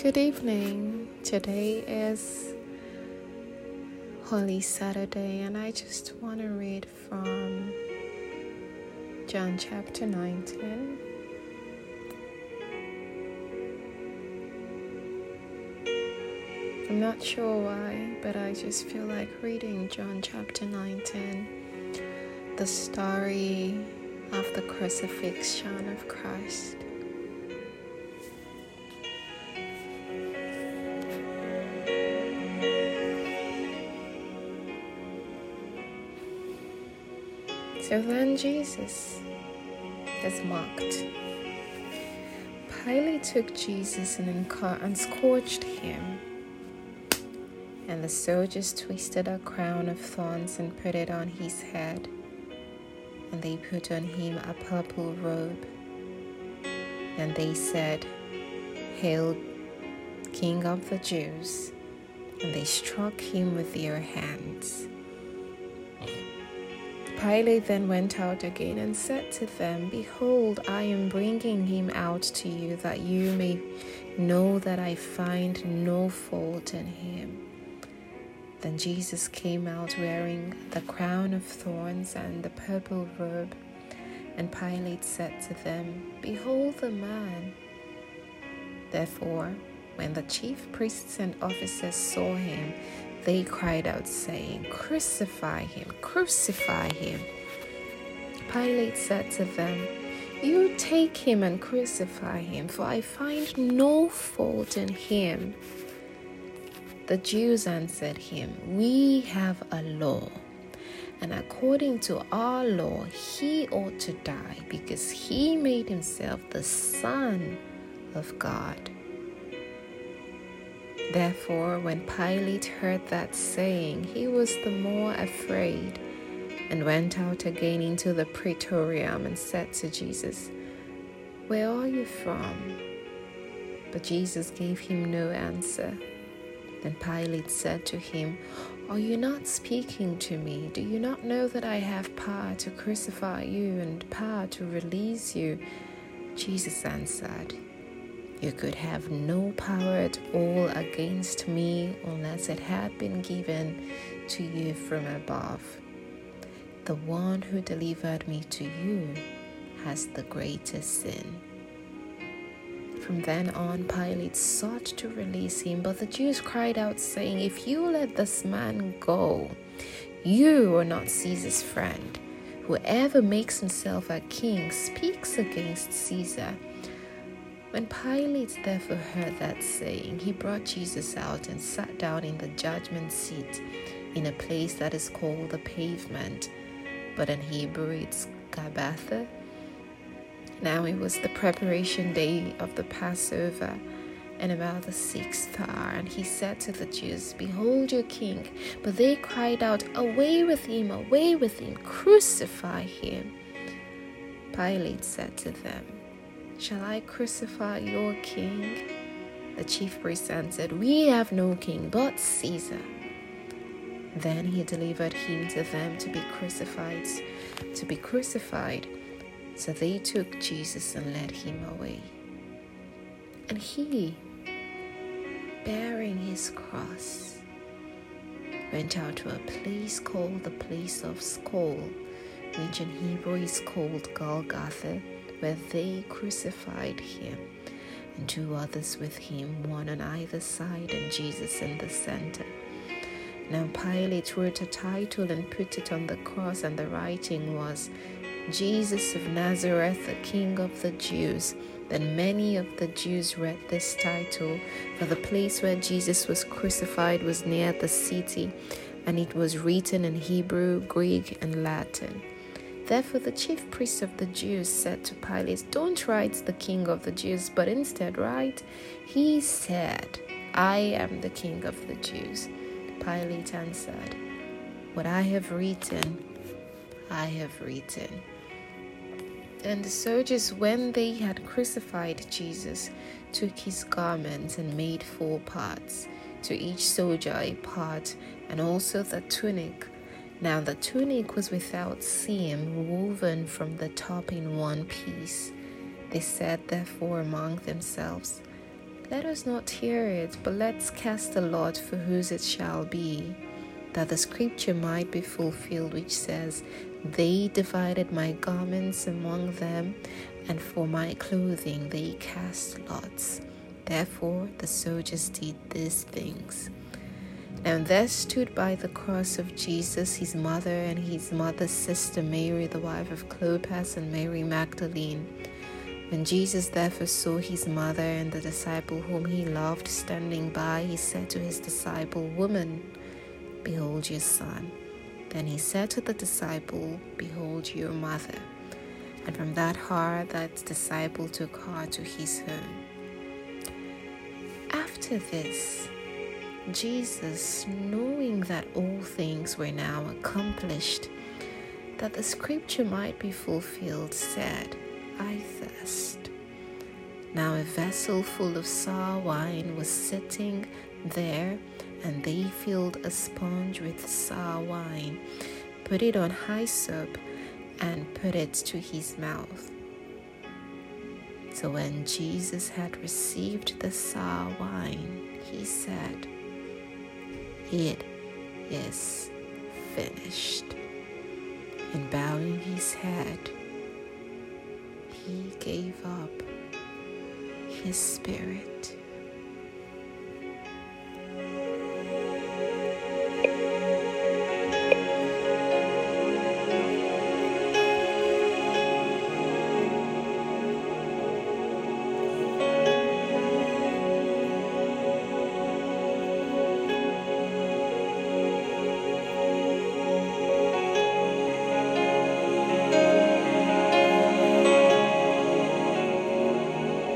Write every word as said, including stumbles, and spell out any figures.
Good evening. Today is Holy Saturday, and I just want to read from John chapter nineteen. I'm not sure why, but I just feel like reading John chapter nineteen, the story of the crucifixion of Christ. So then Jesus is mocked. Pilate took Jesus and, inca- and scourged him. And the soldiers twisted a crown of thorns and put it on his head. And they put on him a purple robe. And they said, "Hail, King of the Jews." And they struck him with their hands. Pilate then went out again and said to them, "Behold, I am bringing him out to you, that you may know that I find no fault in him." Then Jesus came out wearing the crown of thorns and the purple robe, and Pilate said to them, "Behold the man." Therefore, when the chief priests and officers saw him, they cried out, saying, "Crucify him, crucify him." Pilate said to them, "You take him and crucify him, for I find no fault in him." The Jews answered him, "We have a law, and according to our law, he ought to die, because he made himself the Son of God." Therefore, when Pilate heard that saying, he was the more afraid, and went out again into the praetorium and said to Jesus, "Where are you from?" But Jesus gave him no answer. Then Pilate said to him, "Are you not speaking to me? Do you not know that I have power to crucify you and power to release you?" Jesus answered, "You could have no power at all against me unless it had been given to you from above. The one who delivered me to you has the greatest sin." From then on, Pilate sought to release him, but the Jews cried out, saying, "If you let this man go, you are not Caesar's friend. Whoever makes himself a king speaks against Caesar." When Pilate therefore heard that saying, he brought Jesus out and sat down in the judgment seat, in a place that is called the Pavement, but in Hebrew it's Gabbatha. Now it was the preparation day of the Passover, and about the sixth hour, and he said to the Jews, "Behold your king." But they cried out, "Away with him, away with him, crucify him." Pilate said to them, "Shall I crucify your king?" The chief priests answered, "We have no king but Caesar." Then he delivered him to them to be crucified, to be crucified. So they took Jesus and led him away. And he, bearing his cross, went out to a place called the place of skull, which in Hebrew is called Golgotha, where they crucified him, and two others with him, one on either side and Jesus in the center. Now Pilate wrote a title and put it on the cross, and the writing was, "Jesus of Nazareth, the King of the Jews." Then many of the Jews read this title, for the place where Jesus was crucified was near the city, and it was written in Hebrew, Greek, and Latin. Therefore the chief priests of the Jews said to Pilate, "Don't write 'the King of the Jews,' but instead write, 'He said, I am the King of the Jews.'" Pilate answered, "What I have written, I have written." And the soldiers, when they had crucified Jesus, took his garments and made four parts, to each soldier a part, and also the tunic. Now the tunic was without seam, woven from the top in one piece. They said therefore among themselves, Let us not hear it, but let's cast the lot, for whose it shall be, that the scripture might be fulfilled, which says, They divided my garments among them, and for my clothing they cast lots. Therefore the soldiers did these things. And there stood by the cross of Jesus his mother and his mother's sister Mary, the wife of Clopas, and Mary Magdalene. When Jesus therefore saw his mother and the disciple whom he loved standing by, he said to his disciple, Woman, behold your son. Then he said to the disciple, Behold your mother. And from that hour, that disciple took her to his home. After this, Jesus, knowing that all things were now accomplished, that the scripture might be fulfilled, said, I thirst. Now a vessel full of sour wine was sitting there, and they filled a sponge with sour wine, put it on hyssop, and put it to his mouth. So when Jesus had received the sour wine, he said, It is finished. And bowing his head, he gave up his spirit.